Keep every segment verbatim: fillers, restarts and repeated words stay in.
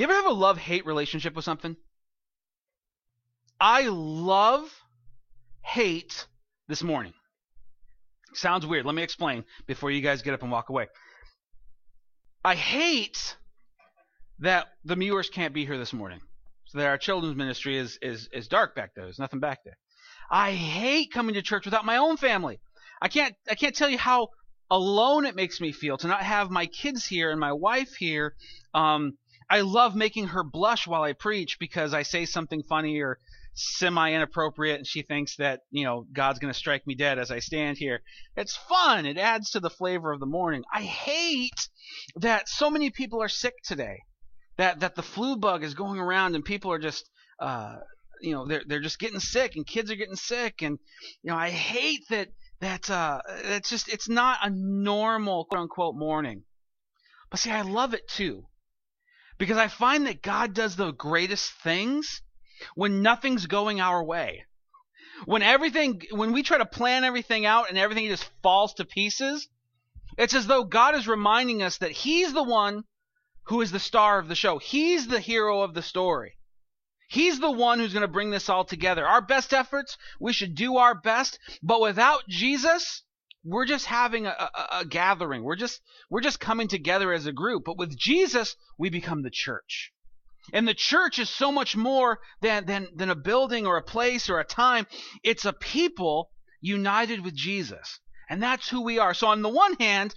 You ever have a love-hate relationship with something? I love hate this morning. Sounds weird. Let me explain before you guys get up and walk away. I hate that the Mewers can't be here this morning, so that our children's ministry is, is, is dark back there. There's nothing back there. I hate coming to church without my own family. I can't I can't tell you how alone it makes me feel to not have my kids here and my wife here. Um, I love making her blush while I preach because I say something funny or semi-inappropriate, and she thinks that, you know, God's going to strike me dead as I stand here. It's fun. It adds to the flavor of the morning. I hate that so many people are sick today, that that the flu bug is going around and people are just, uh, you know, they're they're just getting sick, and kids are getting sick, and, you know, I hate that that uh, that's just, it's not a normal quote unquote morning. But see, I love it too, because I find that God does the greatest things when nothing's going our way. When everything, when we try to plan everything out and everything just falls to pieces, it's as though God is reminding us that He's the one who is the star of the show. He's the hero of the story. He's the one who's going to bring this all together. Our best efforts, we should do our best, but without Jesus, we're just having a, a, a gathering. We're just, we're just coming together as a group. But with Jesus, we become the church. And the church is so much more than, than, than a building or a place or a time. It's a people united with Jesus. And that's who we are. So on the one hand,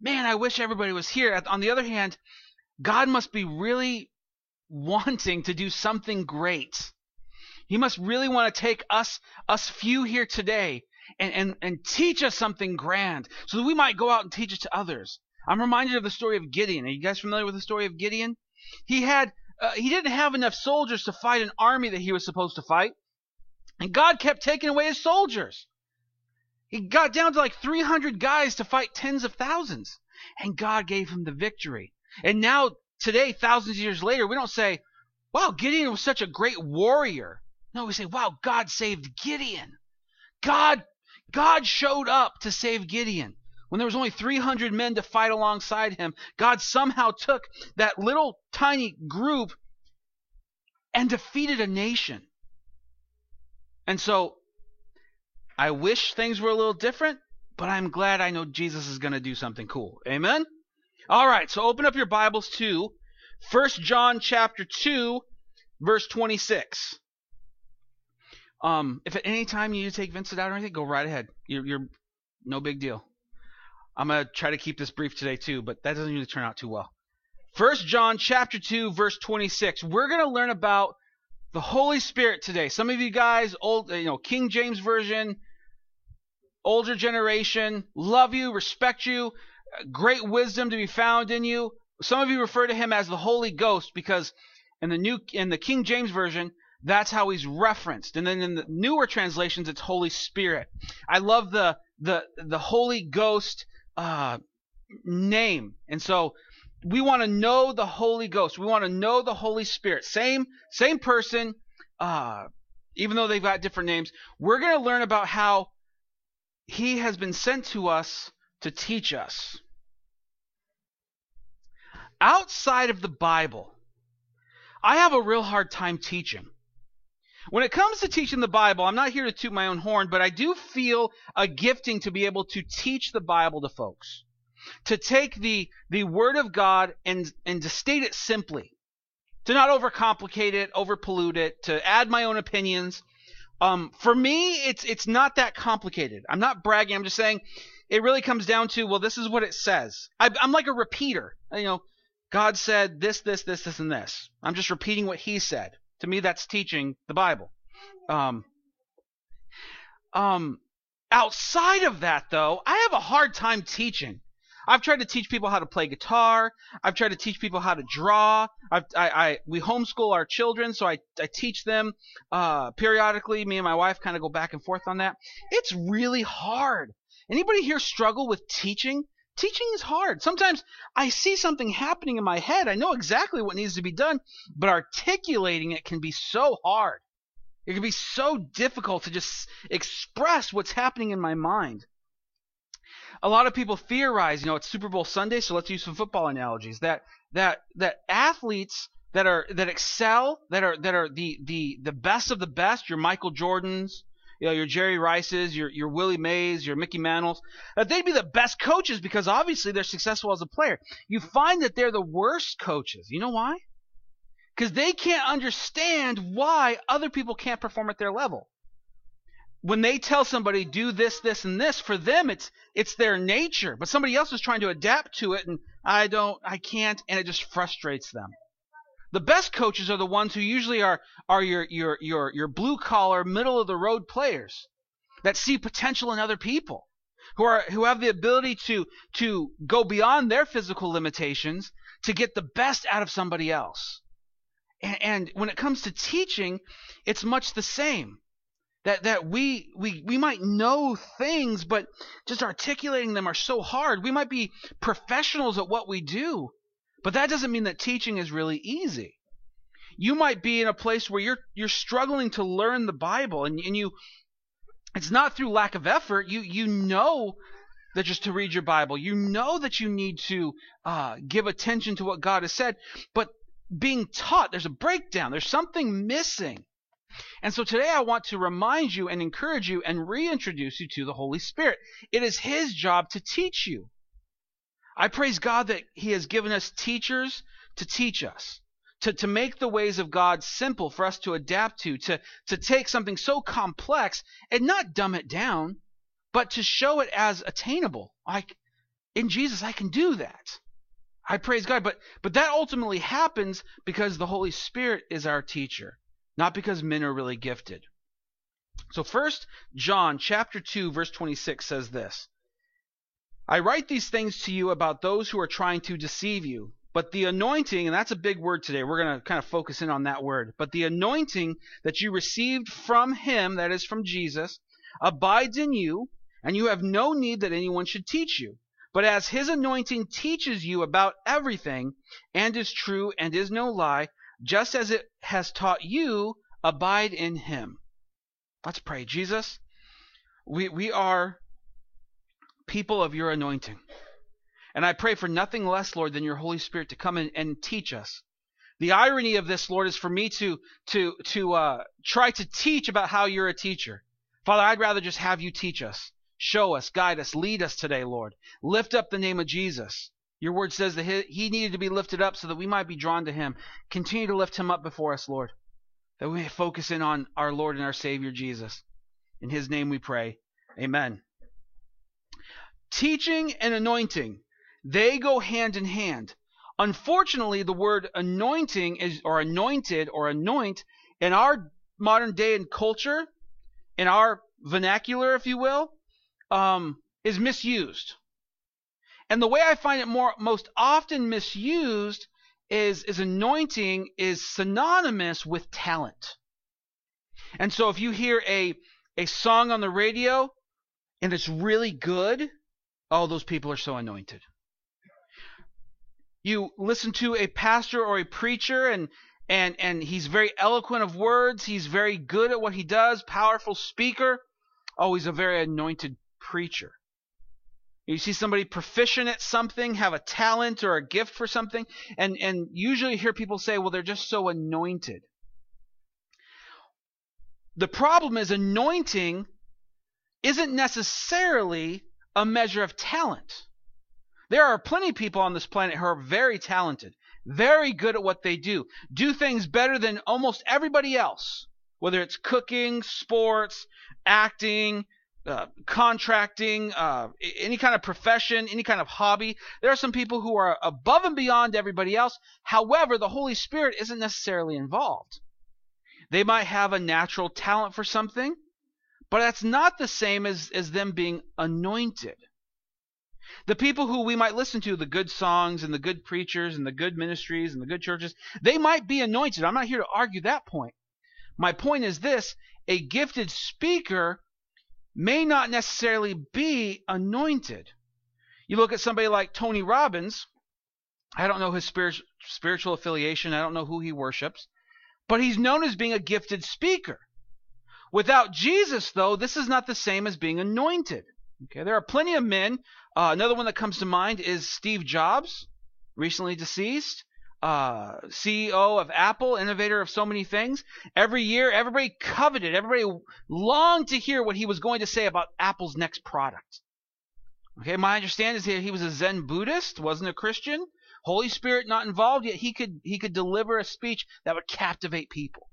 man, I wish everybody was here. On the other hand, God must be really wanting to do something great. He must really want to take us, us few here today and, and, and teach us something grand so that we might go out and teach it to others. I'm reminded of the story of Gideon. Are you guys familiar with the story of Gideon? He had... Uh, he didn't have enough soldiers to fight an army that he was supposed to fight. And God kept taking away his soldiers. He got down to like three hundred guys to fight tens of thousands. And God gave him the victory. And now, today, thousands of years later, we don't say, wow, Gideon was such a great warrior. No, we say, wow, God saved Gideon. God, God showed up to save Gideon. When there was only three hundred men to fight alongside him, God somehow took that little tiny group and defeated a nation. And so I wish things were a little different, but I'm glad I know Jesus is going to do something cool. Amen? All right, so open up your Bibles to First John chapter two, verse twenty-six. Um, if at any time you need to take Vincent out or anything, go right ahead. You're, you're no big deal. I'm going to try to keep this brief today too, but that doesn't usually turn out too well. First John chapter two, verse twenty-six. We're going to learn about the Holy Spirit today. Some of you guys, old, you know, King James Version, older generation, love you, respect you, great wisdom to be found in you. Some of you refer to him as the Holy Ghost because in the new in the King James Version, that's how he's referenced. And then in the newer translations, it's Holy Spirit. I love the the the Holy Ghost Uh, name. And so we want to know the Holy Ghost. We want to know the Holy Spirit. Same, same person, uh, even though they've got different names. We're going to learn about how he has been sent to us to teach us. Outside of the Bible, I have a real hard time teaching. When it comes to teaching the Bible, I'm not here to toot my own horn, but I do feel a gifting to be able to teach the Bible to folks, to take the the Word of God and, and to state it simply, to not overcomplicate it, overpollute it, to add my own opinions. Um, for me, it's it's not that complicated. I'm not bragging. I'm just saying it really comes down to, well, this is what it says. I, I'm like a repeater. You know, God said this, this, this, this, and this. I'm just repeating what He said. To me, that's teaching the Bible. Um, um, outside of that, though, I have a hard time teaching. I've tried to teach people how to play guitar. I've tried to teach people how to draw. I've, I, I, we homeschool our children, so I, I teach them uh, periodically. Me and my wife kind of go back and forth on that. It's really hard. Anybody here struggle with teaching? Teaching is hard. Sometimes I see something happening in my head. I know exactly what needs to be done, but articulating it can be so hard. It can be so difficult to just express what's happening in my mind. A lot of people theorize, you know, it's Super Bowl Sunday, so let's use some football analogies, that that that athletes that are that excel, that are that are the the the best of the best, your Michael Jordans, you know, your Jerry Rices, your your Willie Mays, your Mickey Mantles, that they'd be the best coaches because obviously they're successful as a player. You find that they're the worst coaches. You know why? Because they can't understand why other people can't perform at their level. When they tell somebody do this, this, and this, for them it's it's their nature, but somebody else is trying to adapt to it, and I don't, I can't, and it just frustrates them. The best coaches are the ones who usually are are your your your your blue collar, middle of the road players that see potential in other people, who are who have the ability to to go beyond their physical limitations to get the best out of somebody else. And, and when it comes to teaching, it's much the same. That that we, we we might know things, but just articulating them are so hard. We might be professionals at what we do, but that doesn't mean that teaching is really easy. You might be in a place where you're you're struggling to learn the Bible, and, and you it's not through lack of effort. You you know that just to read your Bible, you know that you need to uh, give attention to what God has said, but being taught, there's a breakdown, there's something missing. And so today I want to remind you and encourage you and reintroduce you to the Holy Spirit. It is His job to teach you. I praise God that He has given us teachers to teach us, to, to make the ways of God simple for us to adapt to, to, to take something so complex and not dumb it down, but to show it as attainable. I, in Jesus, I can do that. I praise God, but but that ultimately happens because the Holy Spirit is our teacher, not because men are really gifted. So First John chapter two verse twenty-six says this: I write these things to you about those who are trying to deceive you, but the anointing, and that's a big word today, we're going to kind of focus in on that word, but the anointing that you received from Him, that is from Jesus, abides in you, and you have no need that anyone should teach you. But as His anointing teaches you about everything, and is true and is no lie, just as it has taught you, abide in Him. Let's pray. Jesus, we, we are people of your anointing. And I pray for nothing less, Lord, than your Holy Spirit to come in and teach us. The irony of this, Lord, is for me to to to uh, try to teach about how you're a teacher. Father, I'd rather just have you teach us, show us, guide us, lead us today, Lord. Lift up the name of Jesus. Your word says that He needed to be lifted up so that we might be drawn to Him. Continue to lift Him up before us, Lord, that we may focus in on our Lord and our Savior, Jesus. In His name we pray. Amen. Teaching and anointing, they go hand in hand. Unfortunately, the word anointing is, or anointed or anoint, in our modern day and culture, in our vernacular, if you will, um, is misused. And the way I find it more most often misused is, is anointing is synonymous with talent. And so if you hear a, a song on the radio and it's really good, oh, those people are so anointed. You listen to a pastor or a preacher and and and he's very eloquent of words, he's very good at what he does, powerful speaker. Oh, he's a very anointed preacher. You see somebody proficient at something, have a talent or a gift for something, and, and usually hear people say, well, they're just so anointed. The problem is anointing isn't necessarily a measure of talent. There are plenty of people on this planet who are very talented, very good at what they do, do things better than almost everybody else, whether it's cooking, sports, acting, Uh, contracting, uh, any kind of profession, any kind of hobby. There are some people who are above and beyond everybody else. However, the Holy Spirit isn't necessarily involved. They might have a natural talent for something, but that's not the same as, as them being anointed. The people who we might listen to, the good songs and the good preachers and the good ministries and the good churches, they might be anointed. I'm not here to argue that point. My point is this: a gifted speaker may not necessarily be anointed. You look at somebody like Tony Robbins. I don't know his spiritual, spiritual affiliation. I don't know who he worships. But he's known as being a gifted speaker. Without Jesus, though, this is not the same as being anointed. Okay, there are plenty of men. Uh, another one that comes to mind is Steve Jobs, recently deceased. uh, C E O of Apple, innovator of so many things. Every year, everybody coveted, everybody longed to hear what he was going to say about Apple's next product. Okay, my understanding is that he was a Zen Buddhist, wasn't a Christian. Holy Spirit not involved, yet he could he could deliver a speech that would captivate people.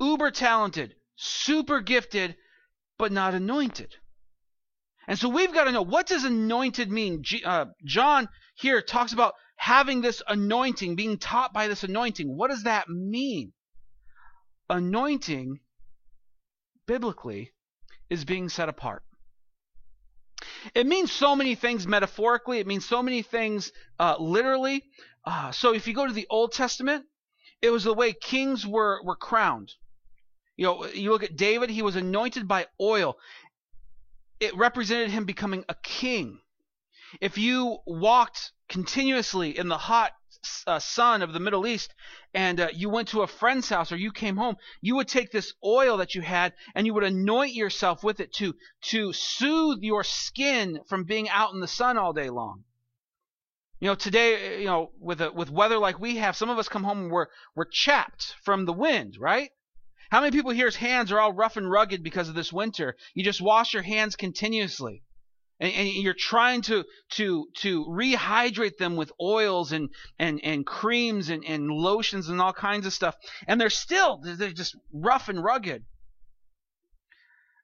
Uber talented, super gifted, but not anointed. And so we've got to know, what does anointed mean? G, uh, John here talks about having this anointing, being taught by this anointing. What does that mean? Anointing, biblically, is being set apart. It means so many things metaphorically. It means so many things uh, literally. Uh, so if you go to the Old Testament, it was the way kings were, were crowned. You know, you look at David, he was anointed by oil. It represented him becoming a king. If you walked continuously in the hot uh, sun of the Middle East and uh, you went to a friend's house or you came home, you would take this oil that you had and you would anoint yourself with it to, to soothe your skin from being out in the sun all day long. You know, today, you know, with a, with weather like we have, some of us come home and we're, we're chapped from the wind, right? How many people here's hands are all rough and rugged because of this winter? You just wash your hands continuously. And, and you're trying to, to, to rehydrate them with oils and, and, and creams and, and lotions and all kinds of stuff. And they're still, they're just rough and rugged.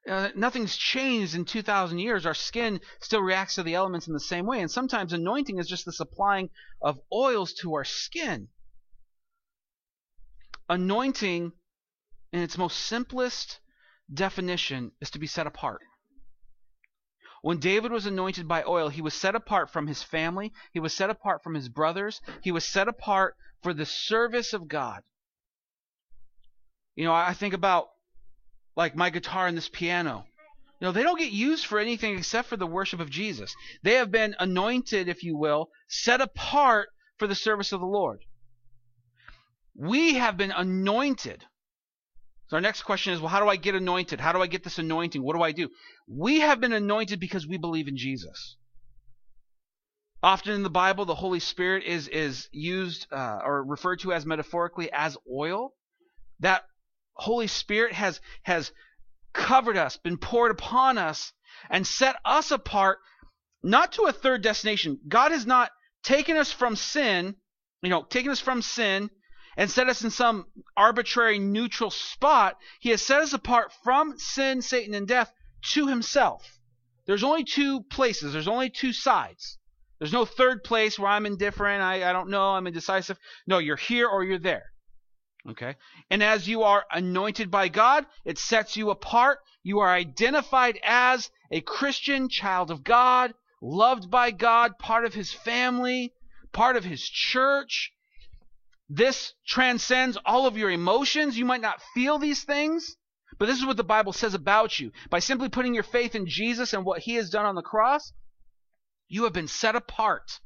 Uh, nothing's changed in two thousand years. Our skin still reacts to the elements in the same way. And sometimes anointing is just this applying of oils to our skin. Anointing, in its most simplest definition, is to be set apart. When David was anointed by oil, he was set apart from his family. He was set apart from his brothers. He was set apart for the service of God. You know, I think about like my guitar and this piano. You know, they don't get used for anything except for the worship of Jesus. They have been anointed, if you will, set apart for the service of the Lord. We have been anointed. So our next question is, well, how do I get anointed? How do I get this anointing? What do I do? We have been anointed because we believe in Jesus. Often in the Bible, the Holy Spirit is, is used uh, or referred to as metaphorically as oil. That Holy Spirit has, has covered us, been poured upon us, and set us apart, not to a third destination. God has not taken us from sin, you know, taken us from sin, and set us in some arbitrary neutral spot. He has set us apart from sin, Satan, and death to himself. There's only two places. There's only two sides. There's no third place where I'm indifferent. I, I don't know. I'm indecisive. No, you're here or you're there. Okay? And as you are anointed by God, it sets you apart. You are identified as a Christian, child of God, loved by God, part of his family, part of his church. This transcends all of your emotions. You might not feel these things, but this is what the Bible says about you. By simply putting your faith in Jesus and what he has done on the cross, you have been set apart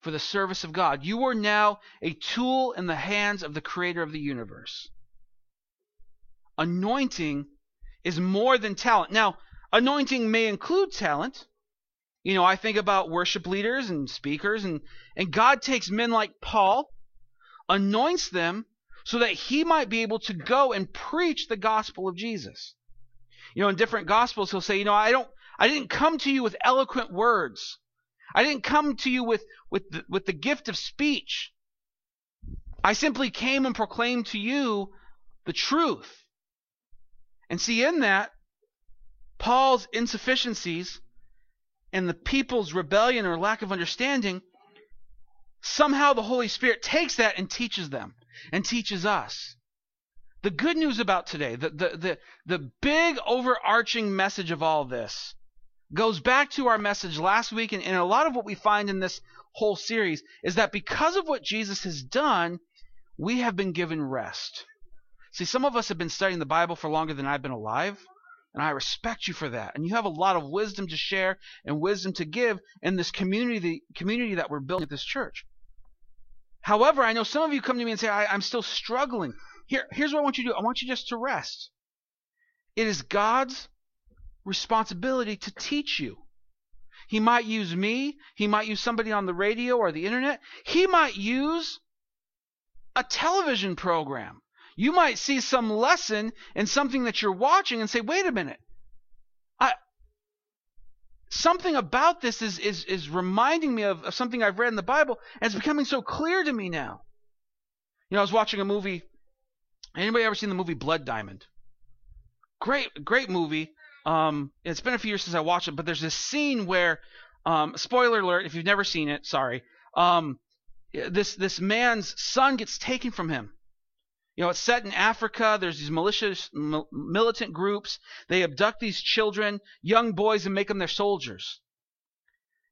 for the service of God. You are now a tool in the hands of the creator of the universe. Anointing is more than talent. Now, anointing may include talent. You know, I think about worship leaders and speakers, and, and God takes men like Paul, anoints them so that he might be able to go and preach the gospel of Jesus. You know, in different gospels, he'll say, you know, I don't, I didn't come to you with eloquent words. I didn't come to you with, with, the, with the gift of speech. I simply came and proclaimed to you the truth. And see, in that, Paul's insufficiencies and the people's rebellion or lack of understanding, somehow the Holy Spirit takes that and teaches them and teaches us. The good news about today, the, the, the, the big overarching message of all this, goes back to our message last week, and, and a lot of what we find in this whole series is that because of what Jesus has done, we have been given rest. See, some of us have been studying the Bible for longer than I've been alive, and I respect you for that. And you have a lot of wisdom to share and wisdom to give in this community, the community that we're building at this church. However, I know some of you come to me and say, I, I'm still struggling. Here, here's what I want you to do. I want you just to rest. It is God's responsibility to teach you. He might use me. He might use somebody on the radio or the internet. He might use a television program. You might see some lesson in something that you're watching and say, wait a minute. I, something about this is, is, is reminding me of, of something I've read in the Bible, and it's becoming so clear to me now. You know, I was watching a movie. Anybody ever seen the movie Blood Diamond? Great, great movie. Um, it's been a few years since I watched it, but there's this scene where, um, spoiler alert, if you've never seen it, sorry, um, this this man's son gets taken from him. You know, it's set in Africa. There's these malicious, mil- militant groups. They abduct these children, young boys, and make them their soldiers.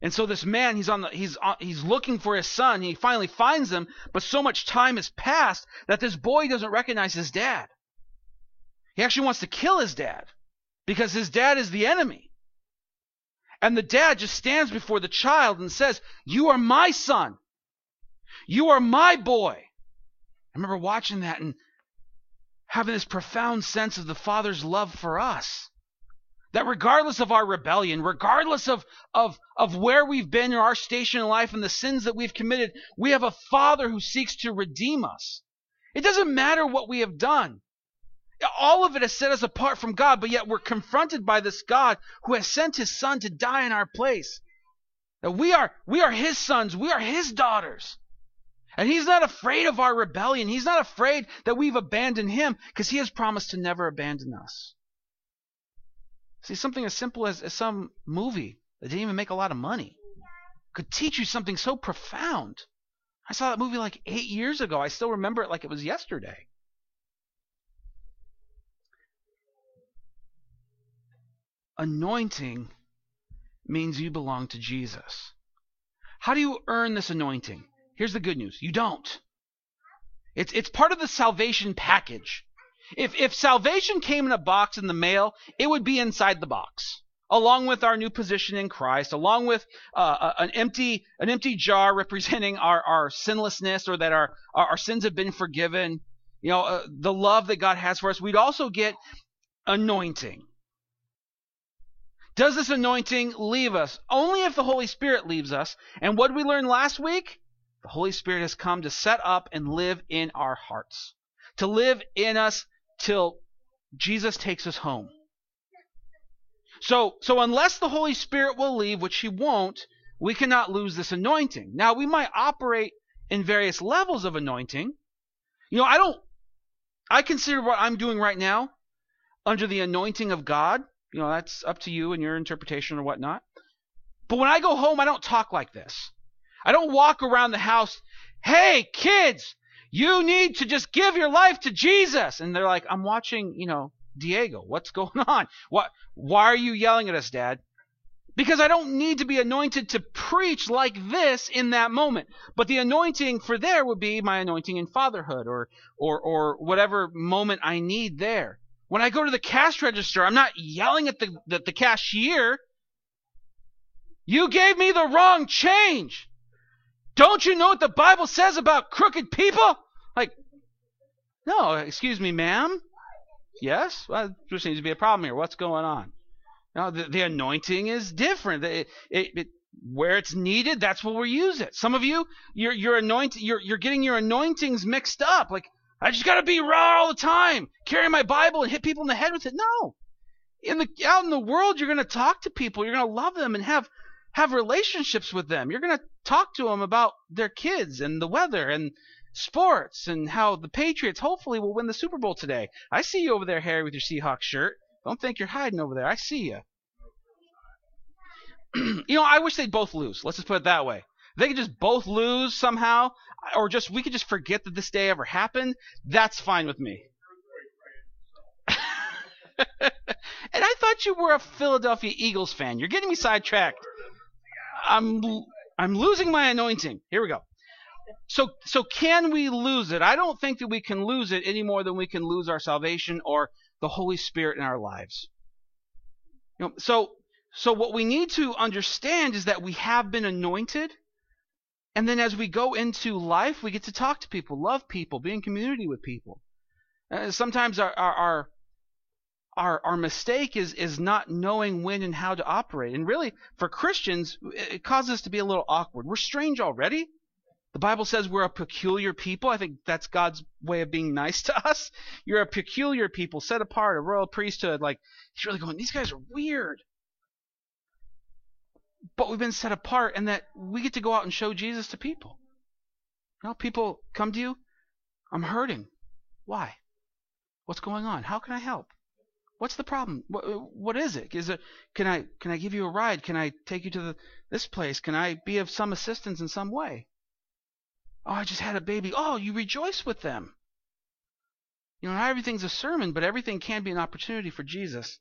And so this man, he's on the, he's on, he's looking for his son. He finally finds him, but so much time has passed that this boy doesn't recognize his dad. He actually wants to kill his dad, because his dad is the enemy. And the dad just stands before the child and says, you are my son. You are my boy. I remember watching that and having this profound sense of the Father's love for us. That regardless of our rebellion, regardless of, of, of where we've been in our station in life and the sins that we've committed, we have a Father who seeks to redeem us. It doesn't matter what we have done. All of it has set us apart from God, but yet we're confronted by this God who has sent his son to die in our place. That we are, we are his sons. We are his daughters. And he's not afraid of our rebellion. He's not afraid that we've abandoned him, because he has promised to never abandon us. See, something as simple as, as some movie that didn't even make a lot of money could teach you something so profound. I saw that movie like eight years ago. I still remember it like it was yesterday. Anointing means you belong to Jesus. How do you earn this anointing? Here's the good news. You don't. It's it's part of the salvation package. If if salvation came in a box in the mail, it would be inside the box, along with our new position in Christ, along with uh, an empty an empty jar representing our, our sinlessness, or that our, our, our sins have been forgiven. You know, uh, the love that God has for us. We'd also get anointing. Does this anointing leave us? Only if the Holy Spirit leaves us. And what did we learn last week? The Holy Spirit has come to set up and live in our hearts, to live in us till Jesus takes us home. So, so unless the Holy Spirit will leave, which he won't, we cannot lose this anointing. Now, we might operate in various levels of anointing. You know, I don't, I consider what I'm doing right now under the anointing of God. You know, that's up to you and your interpretation or whatnot. But when I go home, I don't talk like this. I don't walk around the house, hey, kids, you need to just give your life to Jesus. And they're like, I'm watching, you know, Diego. What's going on? What? Why are you yelling at us, Dad? Because I don't need to be anointed to preach like this in that moment. But the anointing for there would be my anointing in fatherhood or or or whatever moment I need there. When I go to the cash register, I'm not yelling at the, the, the cashier. You gave me the wrong change. Don't you know what the Bible says about crooked people? Like, no, excuse me, ma'am. Yes? Well, there seems to be a problem here. What's going on? No, the, the anointing is different. It, it, it, where it's needed, that's where we use it. Some of you, you're, you're, anoint, you're, you're getting your anointings mixed up. Like, I just got to be raw all the time, carry my Bible and hit people in the head with it. No. In the out in the world, you're going to talk to people. You're going to love them and have have relationships with them. You're going to talk to them about their kids and the weather and sports and how the Patriots hopefully will win the Super Bowl today. I see you over there, Harry, with your Seahawks shirt. Don't think you're hiding over there. I see you. You know, I wish they'd both lose. Let's just put it that way. They could just both lose somehow, or just we could just forget that this day ever happened. That's fine with me. And I thought you were a Philadelphia Eagles fan. You're getting me sidetracked. I'm I'm losing my anointing. Here we go. So so can we lose it? I don't think that we can lose it any more than we can lose our salvation or the Holy Spirit in our lives. You know, so so what we need to understand is that we have been anointed. And then as we go into life, we get to talk to people, love people, be in community with people. Uh, sometimes our, our, our, Our, our mistake is, is not knowing when and how to operate. And really, for Christians, it causes us to be a little awkward. We're strange already. The Bible says we're a peculiar people. I think that's God's way of being nice to us. You're a peculiar people, set apart, a royal priesthood. Like, he's really going, these guys are weird. But we've been set apart, and that we get to go out and show Jesus to people. You know, people come to you, I'm hurting. Why? What's going on? How can I help? What's the problem? What, what is it? Is it? Can I can I give you a ride? Can I take you to the, this place? Can I be of some assistance in some way? Oh, I just had a baby. Oh, you rejoice with them. You know, not everything's a sermon, but everything can be an opportunity for Jesus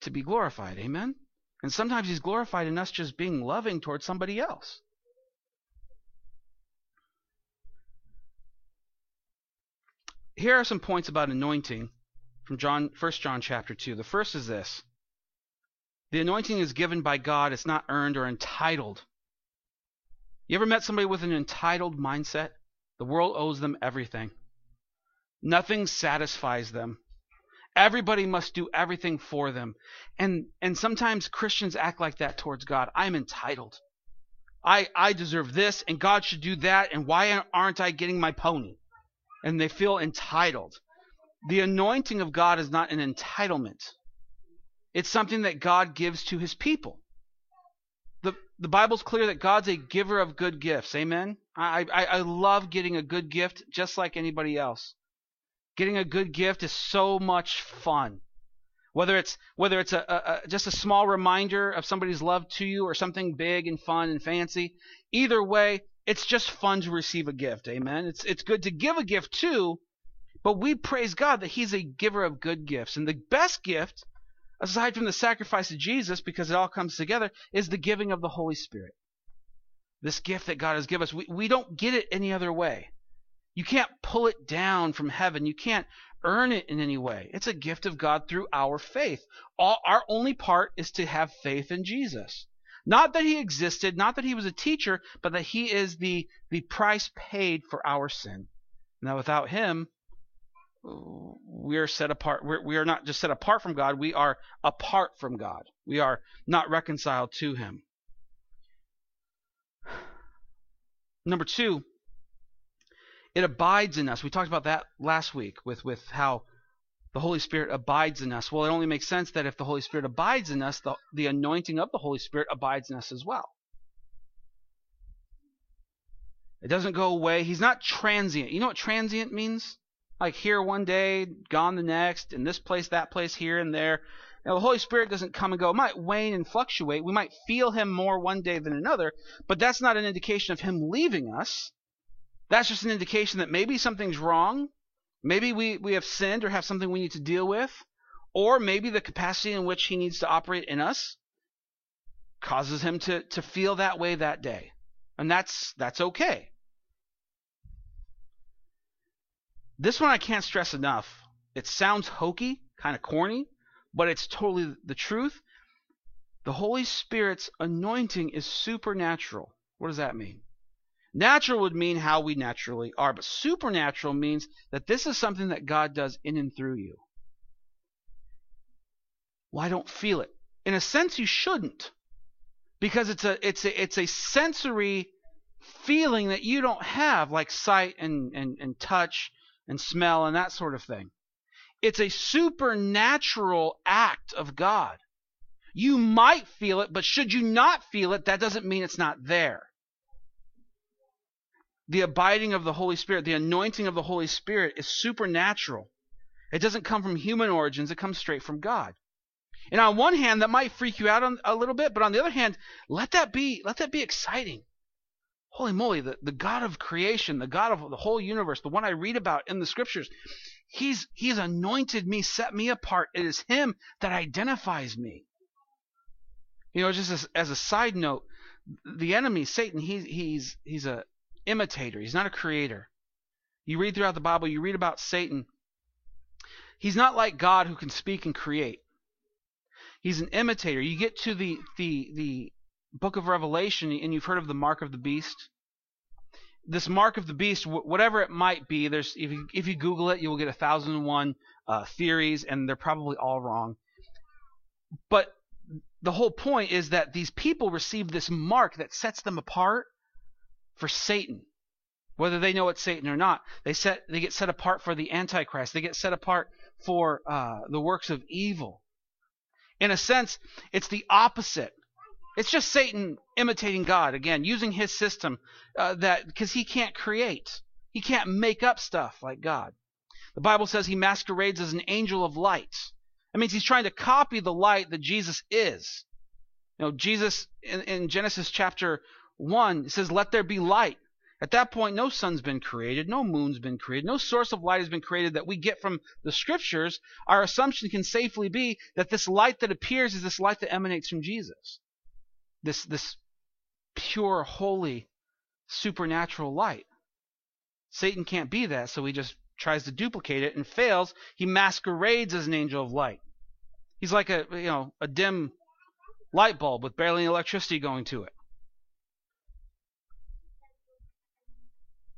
to be glorified. Amen? And sometimes he's glorified in us just being loving towards somebody else. Here are some points about anointing from John, First John chapter two. The first is this. The anointing is given by God. It's not earned or entitled. You ever met somebody with an entitled mindset? The world owes them everything. Nothing satisfies them. Everybody must do everything for them. And and sometimes Christians act like that towards God. I'm entitled. I, I deserve this, and God should do that, and why aren't I getting my pony? And they feel entitled. The anointing of God is not an entitlement. It's something that God gives to his people. The the Bible's clear that God's a giver of good gifts. Amen? I, I, I love getting a good gift just like anybody else. Getting a good gift is so much fun. Whether it's whether it's a, a, a just a small reminder of somebody's love to you or something big and fun and fancy. Either way, it's just fun to receive a gift. Amen? It's it's good to give a gift too. But we praise God that he's a giver of good gifts. And the best gift, aside from the sacrifice of Jesus, because it all comes together, is the giving of the Holy Spirit. This gift that God has given us, we, we don't get it any other way. You can't pull it down from heaven. You can't earn it in any way. It's a gift of God through our faith. All, our only part is to have faith in Jesus. Not that he existed, not that he was a teacher, but that he is the, the price paid for our sin. Now, without him, we are set apart. We're, we are not just set apart from God. We are apart from God. We are not reconciled to him. Number two, it abides in us. We talked about that last week with, with how the Holy Spirit abides in us. Well, it only makes sense that if the Holy Spirit abides in us, the, the anointing of the Holy Spirit abides in us as well. It doesn't go away. He's not transient. You know what transient means? Like here one day, gone the next, in this place, that place, here and there. Now, the Holy Spirit doesn't come and go. It might wane and fluctuate. We might feel him more one day than another, but that's not an indication of him leaving us. That's just an indication that maybe something's wrong. Maybe we, we have sinned or have something we need to deal with, or maybe the capacity in which he needs to operate in us causes him to, to feel that way that day. And that's that's okay. This one I can't stress enough. It sounds hokey, kind of corny, but it's totally the truth. The Holy Spirit's anointing is supernatural. What does that mean? Natural would mean how we naturally are, but supernatural means that this is something that God does in and through you. Well, I don't feel it. In a sense, you shouldn't, because it's a it's a, it's a sensory feeling that you don't have, like sight and, and, and touch and smell and that sort of thing. It's a supernatural act of God. You might feel it, but should you not feel it, that doesn't mean it's not there. The abiding of the Holy Spirit, the anointing of the Holy Spirit is supernatural. It doesn't come from human origins. It comes straight from God. And on one hand, that might freak you out on, a little bit, but on the other hand, let that be, let that be exciting. Holy moly, the, the God of creation, the God of the whole universe, the one I read about in the scriptures, he's, he's anointed me, set me apart. It is him that identifies me. You know, just as, as a side note, the enemy, Satan, he, he's he's a imitator. He's not a creator. You read throughout the Bible, you read about Satan. He's not like God who can speak and create. He's an imitator. You get to the the the book of Revelation, and you've heard of the mark of the beast. this mark of the beast, whatever it might be, there's if you, if you Google it, you will get a thousand and one uh, theories, and they're probably all wrong. But the whole point is that these people receive this mark that sets them apart for Satan, whether they know it's Satan or not. They set they get set apart for the Antichrist. They get set apart for uh, the works of evil. In a sense, it's the opposite. It's just Satan imitating God, again, using his system uh, that because he can't create. He can't make up stuff like God. The Bible says he masquerades as an angel of light. That means he's trying to copy the light that Jesus is. You know, Jesus in, in Genesis chapter one, it says, "Let there be light." At that point, no sun's been created, no moon's been created, no source of light has been created that we get from the Scriptures. Our assumption can safely be that this light that appears is this light that emanates from Jesus. This, this pure, holy, supernatural light. Satan can't be that, so he just tries to duplicate it and fails. He masquerades as an angel of light. He's like a, you know, a dim light bulb with barely any electricity going to it.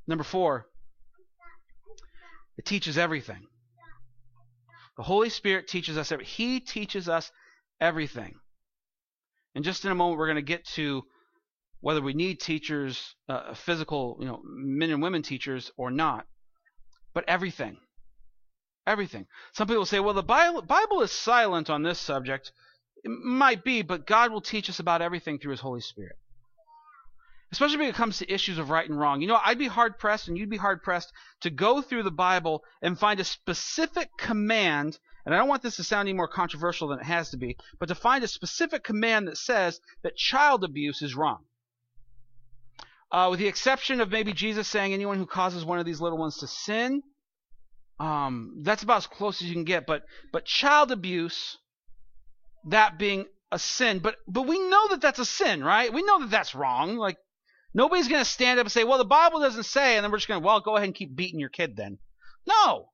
Number four, it teaches everything. The Holy Spirit teaches us everything. He teaches us everything. And just in a moment, we're going to get to whether we need teachers, uh, physical, you know, men and women teachers or not. But everything. Everything. Some people say, well, the Bible is silent on this subject. It might be, but God will teach us about everything through His Holy Spirit. Especially when it comes to issues of right and wrong. You know, I'd be hard-pressed and you'd be hard-pressed to go through the Bible and find a specific command, and I don't want this to sound any more controversial than it has to be, but to find a specific command that says that child abuse is wrong. Uh, with the exception of maybe Jesus saying anyone who causes one of these little ones to sin, um, that's about as close as you can get. But but child abuse, that being a sin, but but we know that that's a sin, right? We know that that's wrong. Like, nobody's going to stand up and say, well, the Bible doesn't say, and then we're just going to, well, go ahead and keep beating your kid then. No.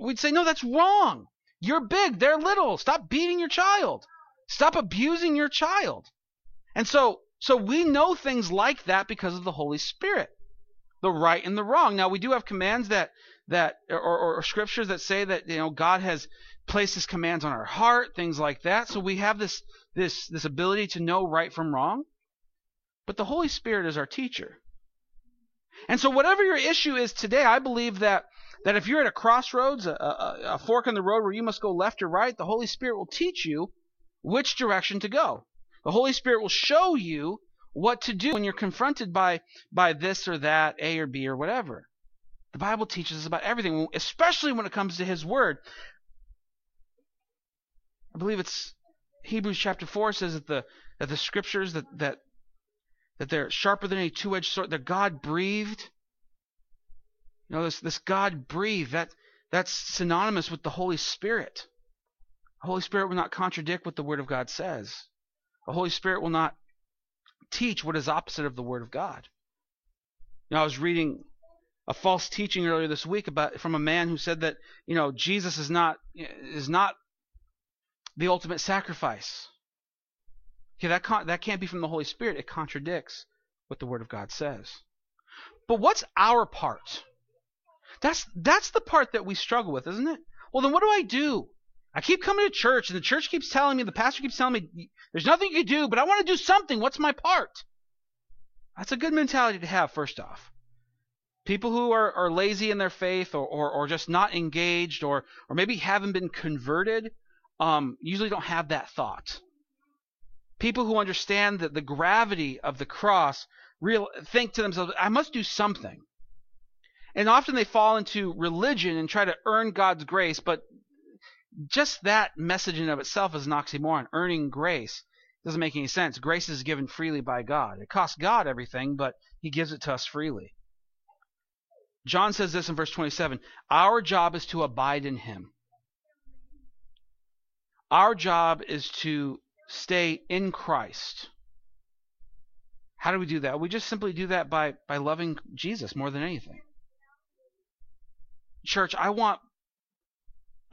We'd say, no, that's wrong. You're big. They're little. Stop beating your child. Stop abusing your child. And so... So we know things like that because of the Holy Spirit, the right and the wrong. Now we do have commands that that or, or, or scriptures that say that, you know, God has placed His commands on our heart, things like that. So we have this this this ability to know right from wrong. But the Holy Spirit is our teacher. And so whatever your issue is today, I believe that that if you're at a crossroads, a, a, a fork in the road where you must go left or right, the Holy Spirit will teach you which direction to go. The Holy Spirit will show you what to do when you're confronted by by this or that, A or B or whatever. The Bible teaches us about everything, especially when it comes to His Word. I believe it's Hebrews chapter four says that the that the Scriptures that that that they're sharper than any two-edged sword. They're God-breathed. You know, this this God-breathed that that's synonymous with the Holy Spirit. The Holy Spirit will not contradict what the Word of God says. The Holy Spirit will not teach what is opposite of the Word of God. You know, I was reading a false teaching earlier this week about from a man who said that, you know, Jesus is not is not the ultimate sacrifice. Okay, that con- that can't be from the Holy Spirit. It contradicts what the Word of God says. But what's our part? That's that's the part that we struggle with, isn't it? Well, then what do I do? I keep coming to church, and the church keeps telling me, the pastor keeps telling me, there's nothing you can do, but I want to do something. What's my part? That's a good mentality to have, first off. People who are, are lazy in their faith or, or, or just not engaged or, or maybe haven't been converted um, usually don't have that thought. People who understand that the gravity of the cross real, think to themselves, I must do something. And often they fall into religion and try to earn God's grace, but just that message in and of itself is an oxymoron. Earning grace doesn't make any sense. Grace is given freely by God. It costs God everything, but He gives it to us freely. John says this in verse twenty-seven. Our job is to abide in Him. Our job is to stay in Christ. How do we do that? We just simply do that by, by loving Jesus more than anything. Church, I want...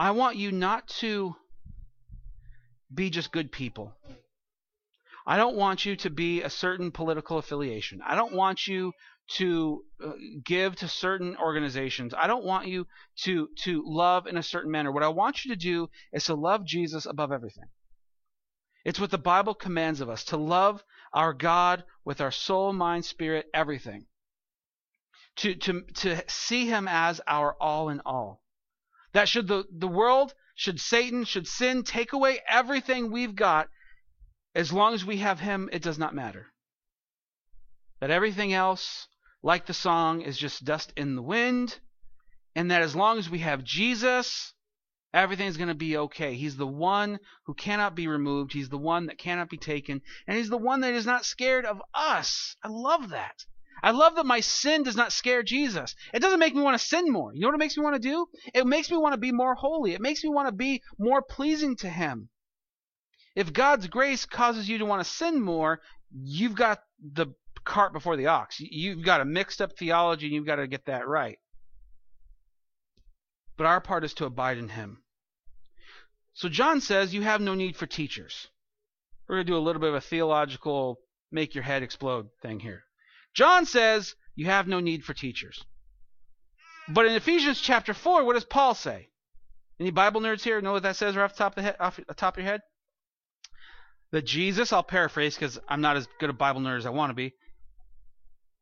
I want you not to be just good people. I don't want you to be a certain political affiliation. I don't want you to uh, give to certain organizations. I don't want you to to love in a certain manner. What I want you to do is to love Jesus above everything. It's what the Bible commands of us, to love our God with our soul, mind, spirit, everything. To to to see him as our all in all. That should the, the world, should Satan, should sin take away everything we've got, as long as we have him, it does not matter. That everything else, like the song, is just dust in the wind, and that as long as we have Jesus, everything's going to be okay. He's the one who cannot be removed. He's the one that cannot be taken, and he's the one that is not scared of us. I love that. I love that my sin does not scare Jesus. It doesn't make me want to sin more. You know what it makes me want to do? It makes me want to be more holy. It makes me want to be more pleasing to him. If God's grace causes you to want to sin more, you've got the cart before the ox. You've got a mixed up theology, and you've got to get that right. But our part is to abide in him. So John says you have no need for teachers. We're going to do a little bit of a theological make your head explode thing here. John says you have no need for teachers. But in Ephesians chapter four, what does Paul say? Any Bible nerds here know what that says right off the top of, the head, off the top of your head? That Jesus, I'll paraphrase because I'm not as good a Bible nerd as I want to be,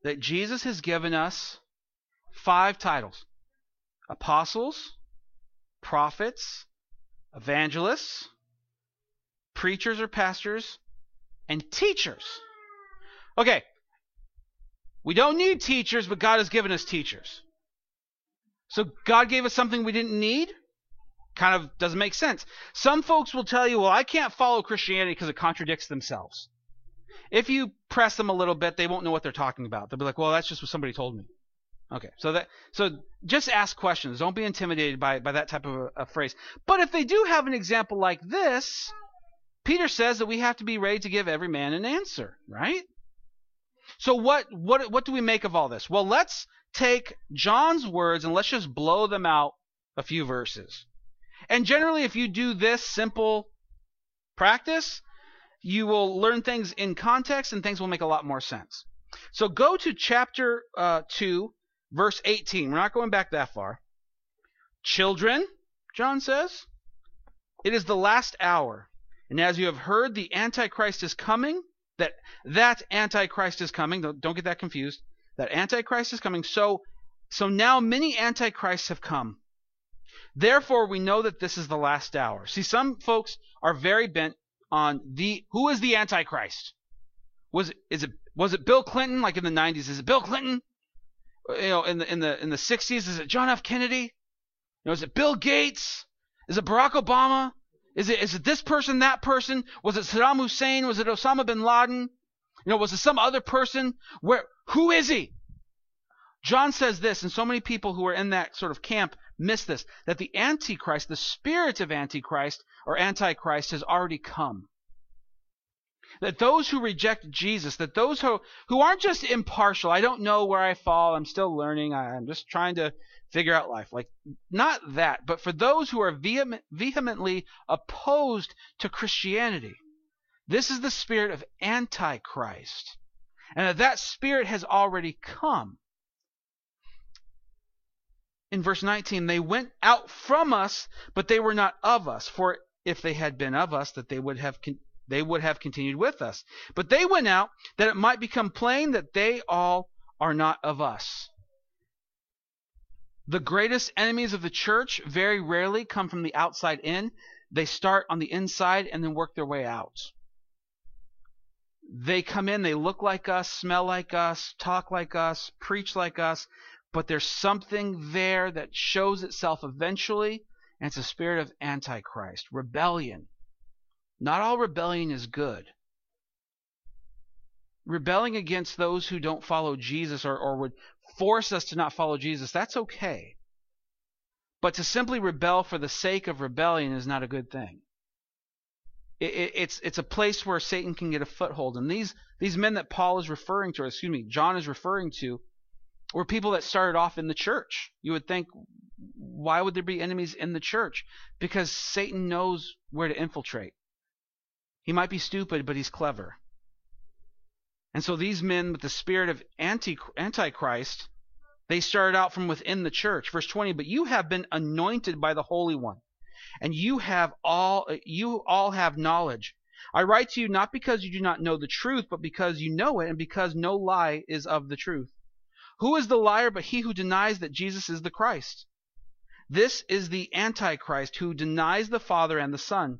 that Jesus has given us five titles: apostles, prophets, evangelists, preachers or pastors, and teachers. Okay. We don't need teachers, but God has given us teachers. So God gave us something we didn't need? Kind of doesn't make sense. Some folks will tell you, well, I can't follow Christianity because it contradicts themselves. If you press them a little bit, they won't know what they're talking about. They'll be like, well, that's just what somebody told me. Okay, so that so just ask questions. Don't be intimidated by, by that type of a, a phrase. But if they do have an example like this, Peter says that we have to be ready to give every man an answer, right? So what what what do we make of all this? Well, let's take John's words and let's just blow them out a few verses. And generally, if you do this simple practice, you will learn things in context and things will make a lot more sense. So go to chapter uh, two, verse eighteen. We're not going back that far. Children, John says, it is the last hour. And as you have heard, the Antichrist is coming. That that Antichrist is coming. Don't get that confused. That Antichrist is coming. So, so now many Antichrists have come. Therefore, we know that this is the last hour. See, some folks are very bent on the who is the Antichrist. Was it, is it was it Bill Clinton? Like in the nineties, is it Bill Clinton? You know, in the in the in the sixties, is it John F. Kennedy? You know, is it Bill Gates? Is it Barack Obama? Is it is it this person, that person? Was it Saddam Hussein? Was it Osama bin Laden? You know, was it some other person? Where who is he? John says this, and so many people who are in that sort of camp miss this, that the Antichrist, the spirit of Antichrist or Antichrist has already come. That those who reject Jesus, that those who, who aren't just impartial, I don't know where I fall, I'm still learning, I, I'm just trying to figure out life. Like, not that, but for those who are vehement, vehemently opposed to Christianity, this is the spirit of Antichrist, and that, that spirit has already come. In verse nineteen, they went out from us, but they were not of us. For if they had been of us, that they would have con- they would have continued with us. But they went out, that it might become plain that they all are not of us. The greatest enemies of the church very rarely come from the outside in. They start on the inside and then work their way out. They come in, they look like us, smell like us, talk like us, preach like us, but there's something there that shows itself eventually, and it's a spirit of Antichrist, rebellion. Not all rebellion is good. Rebelling against those who don't follow Jesus or, or would force us to not follow Jesus, that's okay. But to simply rebel for the sake of rebellion is not a good thing. It, it, it's it's a place where Satan can get a foothold. And these, these men that Paul is referring to, or excuse me, John is referring to, were people that started off in the church. You would think, why would there be enemies in the church? Because Satan knows where to infiltrate. He might be stupid, but he's clever. And so these men with the spirit of anti, Antichrist, they started out from within the church. Verse twenty, but you have been anointed by the Holy One, and you have all you all have knowledge. I write to you not because you do not know the truth, but because you know it, and because no lie is of the truth. Who is the liar but he who denies that Jesus is the Christ? This is the Antichrist, who denies the Father and the Son.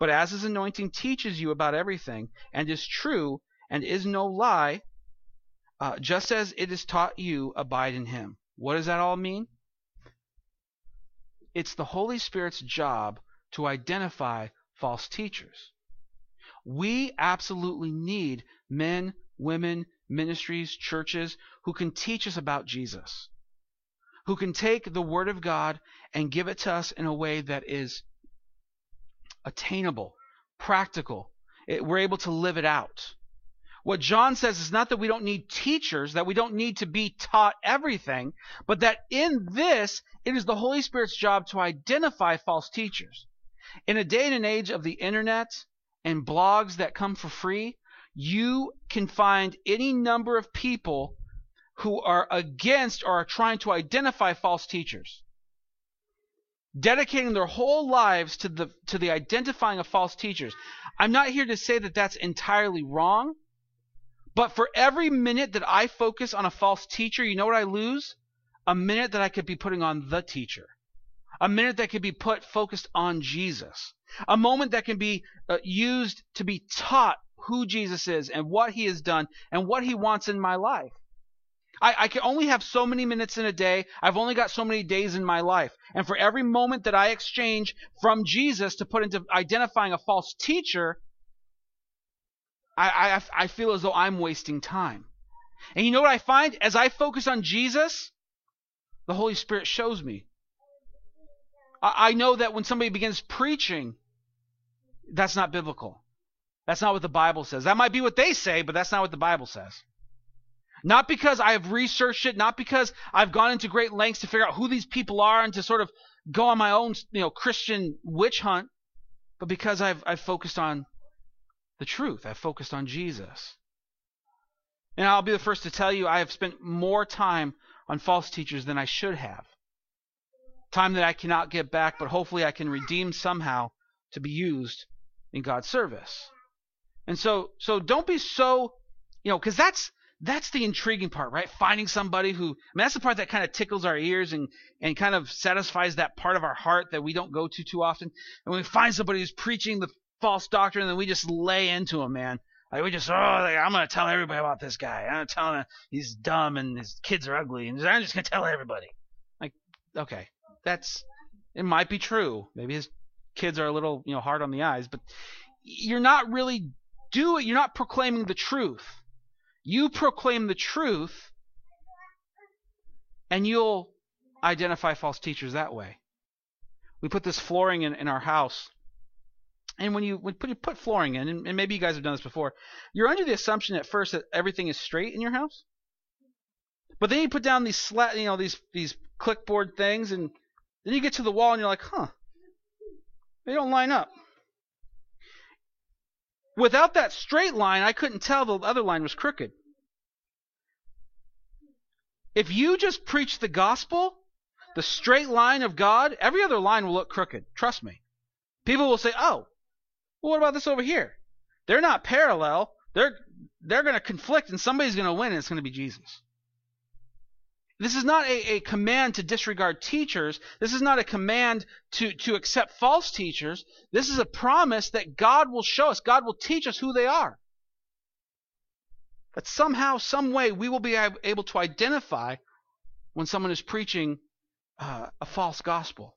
But as his anointing teaches you about everything, and is true, and is no lie, uh, just as it is taught you, abide in him. What does that all mean? It's the Holy Spirit's job to identify false teachers. We absolutely need men, women, ministries, churches who can teach us about Jesus, who can take the Word of God and give it to us in a way that is attainable, practical. It, we're able to live it out. What John says is not that we don't need teachers, that we don't need to be taught everything, but that in this, it is the Holy Spirit's job to identify false teachers. In a day and an age of the internet and blogs that come for free, you can find any number of people who are against or are trying to identify false teachers, dedicating their whole lives to the to the identifying of false teachers. I'm not here to say that that's entirely wrong, but for every minute that I focus on a false teacher, you know what I lose? A minute that I could be putting on the teacher, a minute that could be put focused on Jesus, a moment that can be uh, used to be taught who Jesus is and what he has done and what he wants in my life. I, I can only have so many minutes in a day. I've only got so many days in my life. And for every moment that I exchange from Jesus to put into identifying a false teacher, I, I, I feel as though I'm wasting time. And you know what I find? As I focus on Jesus, the Holy Spirit shows me. I, I know that when somebody begins preaching, that's not biblical. That's not what the Bible says. That might be what they say, but that's not what the Bible says. Not because I have researched it, not because I've gone into great lengths to figure out who these people are and to sort of go on my own, you know, Christian witch hunt, but because I've I've focused on the truth. I've focused on Jesus. And I'll be the first to tell you I have spent more time on false teachers than I should have. Time that I cannot get back, but hopefully I can redeem somehow to be used in God's service. And so so don't be so, you know, because that's That's the intriguing part, right? Finding somebody who, I mean, that's the part that kind of tickles our ears and, and kind of satisfies that part of our heart that we don't go to too often. And when we find somebody who's preaching the false doctrine, then we just lay into him, man. Like we just, oh, like, I'm going to tell everybody about this guy. I'm going to tell him he's dumb and his kids are ugly. And I'm just going to tell everybody. Like, okay, that's, it might be true. Maybe his kids are a little, you know, hard on the eyes, but you're not really doing, you're not proclaiming the truth. You proclaim the truth, and you'll identify false teachers that way. We put this flooring in, in our house. And when you, when you put, you put flooring in, and, and maybe you guys have done this before, you're under the assumption at first that everything is straight in your house. But then you put down these sla- you know, these, these clipboard things, and then you get to the wall, and you're like, huh, they don't line up. Without that straight line, I couldn't tell the other line was crooked. If you just preach the gospel, the straight line of God, every other line will look crooked. Trust me. People will say, oh, well, what about this over here? They're not parallel. They're, they're going to conflict, and somebody's going to win, and it's going to be Jesus. This is not a, a command to disregard teachers. This is not a command to, to accept false teachers. This is a promise that God will show us. God will teach us who they are. But somehow, some way, we will be able to identify when someone is preaching uh, a false gospel,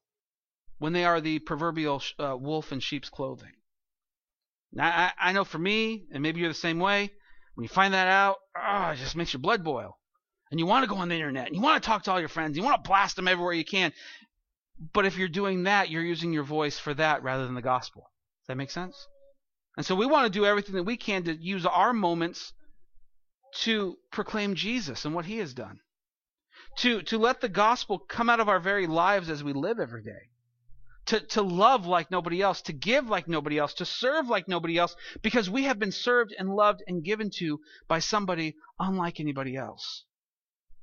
when they are the proverbial sh- uh, wolf in sheep's clothing. Now, I, I know for me, and maybe you're the same way, when you find that out, oh, it just makes your blood boil. and you want to go on the internet, and you want to talk to all your friends, you want to blast them everywhere you can. But if you're doing that, you're using your voice for that rather than the gospel. Does that make sense? And so we want to do everything that we can to use our moments to proclaim Jesus and what he has done. To to let the gospel come out of our very lives as we live every day. To to love like nobody else, to give like nobody else, to serve like nobody else, because we have been served and loved and given to by somebody unlike anybody else.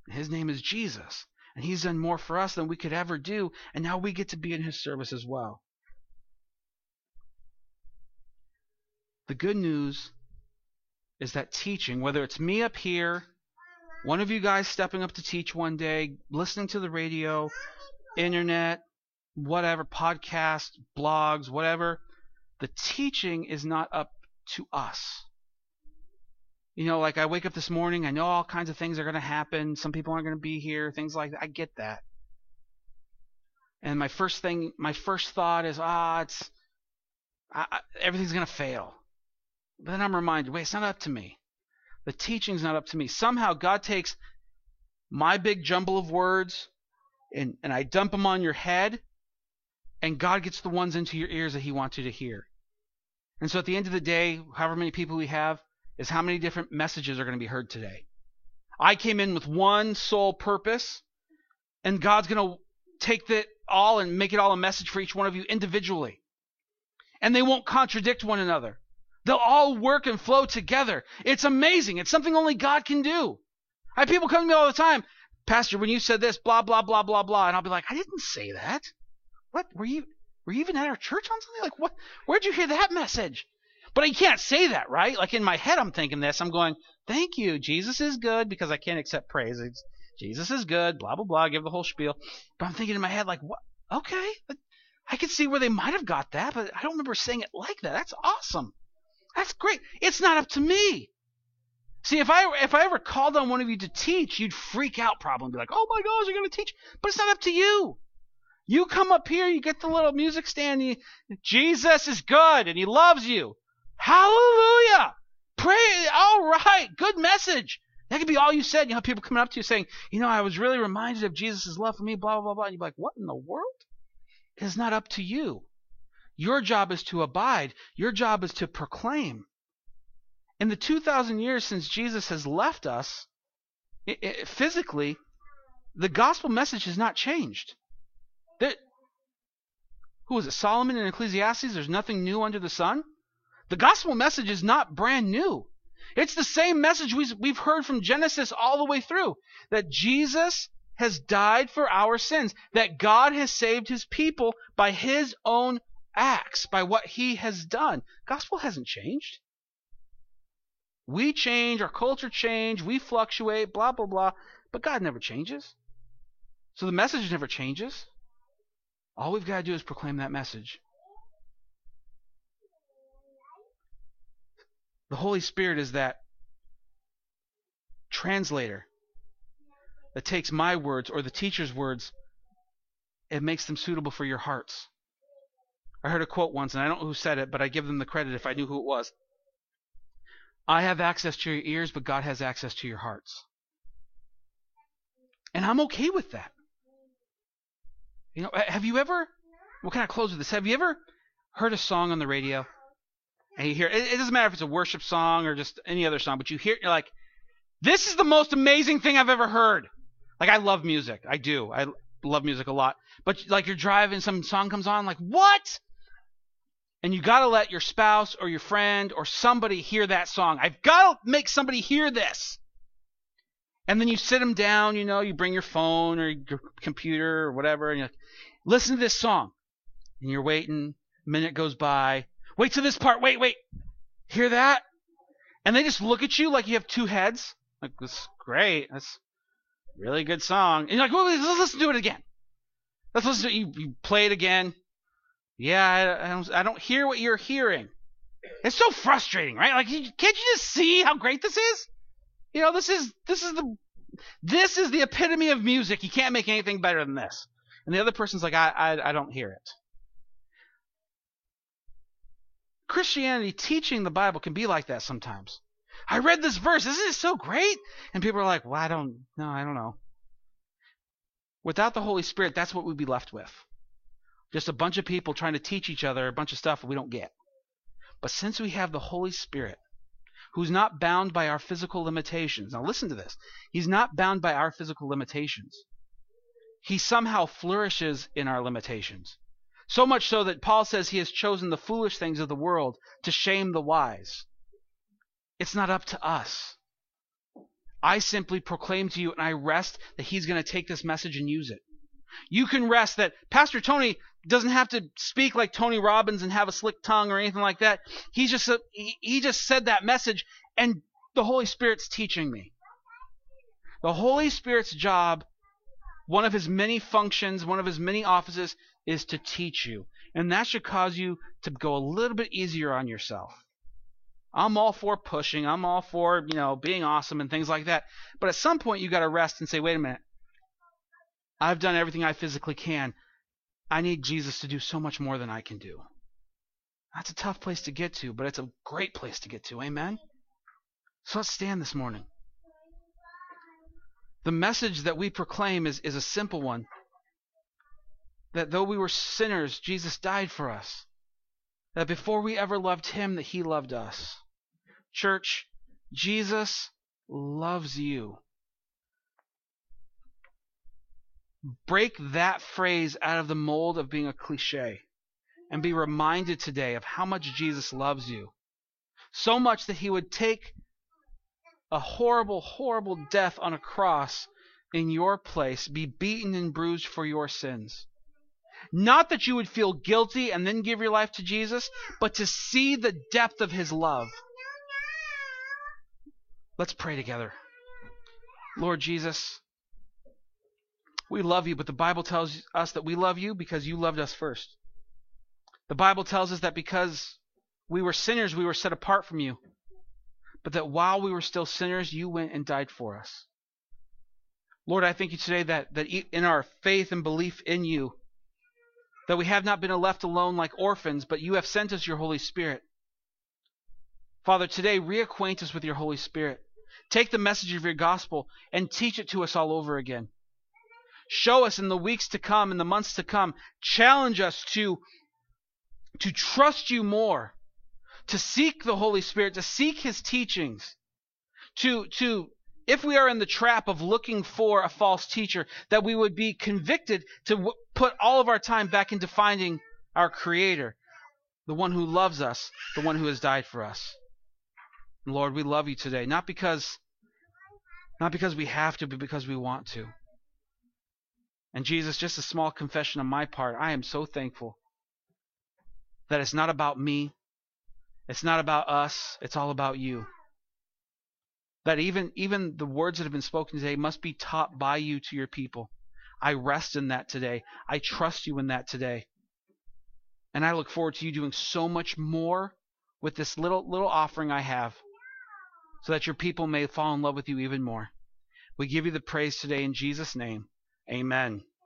His name is Jesus, and he's done more for us than we could ever do, and now we get to be in his service as well. The good news is that teaching, whether it's me up here, one of you guys stepping up to teach one day, listening to the radio, internet, whatever, podcasts, blogs, whatever, the teaching is not up to us. You know, like I wake up this morning, I know all kinds of things are going to happen. Some people aren't going to be here, things like that. I get that. And my first thing, my first thought is, ah, it's I, I, everything's going to fail. But then I'm reminded, wait, it's not up to me. The teaching's not up to me. Somehow God takes my big jumble of words and, and I dump them on your head, and God gets the ones into your ears that he wants you to hear. And so at the end of the day, however many people we have, is how many different messages are going to be heard today. I came in with one sole purpose, and God's going to take that all and make it all a message for each one of you individually. And they won't contradict one another. They'll all work and flow together. It's amazing. It's something only God can do. I have people come to me all the time, Pastor, when you said this, blah, blah, blah, blah, blah. And I'll be like, I didn't say that. What? Were you were you even at our church on Sunday? Like, what? Where'd you hear that message? But I can't say that, right? Like in my head, I'm thinking this. I'm going, thank you. Jesus is good, because I can't accept praise. It's, Jesus is good, blah, blah, blah. I give the whole spiel. But I'm thinking in my head, like, what? Okay. I can see where they might have got that, but I don't remember saying it like that. That's awesome. That's great. It's not up to me. See, if I if I ever called on one of you to teach, you'd freak out probably and be like, oh my gosh, you're going to teach. But it's not up to you. You come up here, you get the little music stand, and you, Jesus is good, and he loves you. Hallelujah. Pray. All right. Good message. That could be all you said. You have people coming up to you saying, you know, I was really reminded of Jesus' love for me, blah, blah, blah. And you'd be like, what in the world? It's not up to you. Your job is to abide. Your job is to proclaim. In the two thousand years since Jesus has left us, it, it, physically, the gospel message has not changed. There, who was it? Solomon in Ecclesiastes? There's nothing new under the sun. The gospel message is not brand new. It's the same message we've heard from Genesis all the way through, that Jesus has died for our sins, that God has saved his people by his own acts, by what he has done. Gospel hasn't changed. We change, our culture change, we fluctuate, blah, blah, blah, but God never changes. So the message never changes. All we've got to do is proclaim that message. The Holy Spirit is that translator that takes my words or the teacher's words and makes them suitable for your hearts. I heard a quote once, and I don't know who said it, but I give them the credit if I knew who it was. I have access to your ears, but God has access to your hearts. And I'm okay with that. You know, have you ever, we'll kind of close with this, have you ever heard a song on the radio? And you hear, it, it doesn't matter if it's a worship song or just any other song, but you hear it, you're like, this is the most amazing thing I've ever heard. Like, I love music. I do. I love music a lot. But like you're driving, some song comes on, like, what? And you got to let your spouse or your friend or somebody hear that song. I've got to make somebody hear this. And then you sit them down, you know, you bring your phone or your computer or whatever, and you're like, listen to this song. And you're waiting. A minute goes by. Wait till this part. Wait, wait. Hear that? And they just look at you like you have two heads. Like, this is great. That's a really good song. And you're like, well, let's listen to it again. Let's listen to it. You, you play it again. Yeah, I, I, don't, I don't hear what you're hearing. It's so frustrating, right? Like, you, can't you just see how great this is? You know, this is this is the this is the epitome of music. You can't make anything better than this. And the other person's like, I I, I don't hear it. Christianity, teaching the Bible, can be like that sometimes. I read this verse. Isn't it so great? And people are like, well, I don't know. I don't know. Without the Holy Spirit, that's what we'd be left with. Just a bunch of people trying to teach each other a bunch of stuff we don't get. But since we have the Holy Spirit, who's not bound by our physical limitations. Now listen to this. He's not bound by our physical limitations. He somehow flourishes in our limitations. So much so that Paul says he has chosen the foolish things of the world to shame the wise. It's not up to us. I simply proclaim to you, and I rest that he's going to take this message and use it. You can rest that Pastor Tony doesn't have to speak like Tony Robbins and have a slick tongue or anything like that. He just he just said that message, and the Holy Spirit's teaching me. The Holy Spirit's job, one of his many functions, one of his many offices, is to teach you. And that should cause you to go a little bit easier on yourself. I'm all for pushing. I'm all for, you know, being awesome and things like that. But at some point, you got to rest and say, wait a minute. I've done everything I physically can. I need Jesus to do so much more than I can do. That's a tough place to get to, but it's a great place to get to. Amen? So let's stand this morning. The message that we proclaim is, is a simple one. That though we were sinners, Jesus died for us. That before we ever loved him, that he loved us. Church, Jesus loves you. Break that phrase out of the mold of being a cliche and be reminded today of how much Jesus loves you. So much that he would take a horrible, horrible death on a cross in your place, be beaten and bruised for your sins. Not that you would feel guilty and then give your life to Jesus, but to see the depth of his love. Let's pray together. Lord Jesus, we love you, but the Bible tells us that we love you because you loved us first. The Bible tells us that because we were sinners, we were set apart from you, but that while we were still sinners, you went and died for us. Lord, I thank you today that, that in our faith and belief in you, that we have not been left alone like orphans, but you have sent us your Holy Spirit. Father, today reacquaint us with your Holy Spirit. Take the message of your gospel and teach it to us all over again. Show us in the weeks to come, in the months to come. Challenge us to, to trust you more, to seek the Holy Spirit, to seek his teachings, to, to if we are in the trap of looking for a false teacher, that we would be convicted to w- put all of our time back into finding our Creator, the one who loves us, the one who has died for us. And Lord, we love you today, not because, not because we have to, but because we want to. And Jesus, just a small confession on my part, I am so thankful that it's not about me, it's not about us, it's all about you. That even, even the words that have been spoken today must be taught by you to your people. I rest in that today. I trust you in that today. And I look forward to you doing so much more with this little little offering I have so that your people may fall in love with you even more. We give you the praise today in Jesus' name. Amen.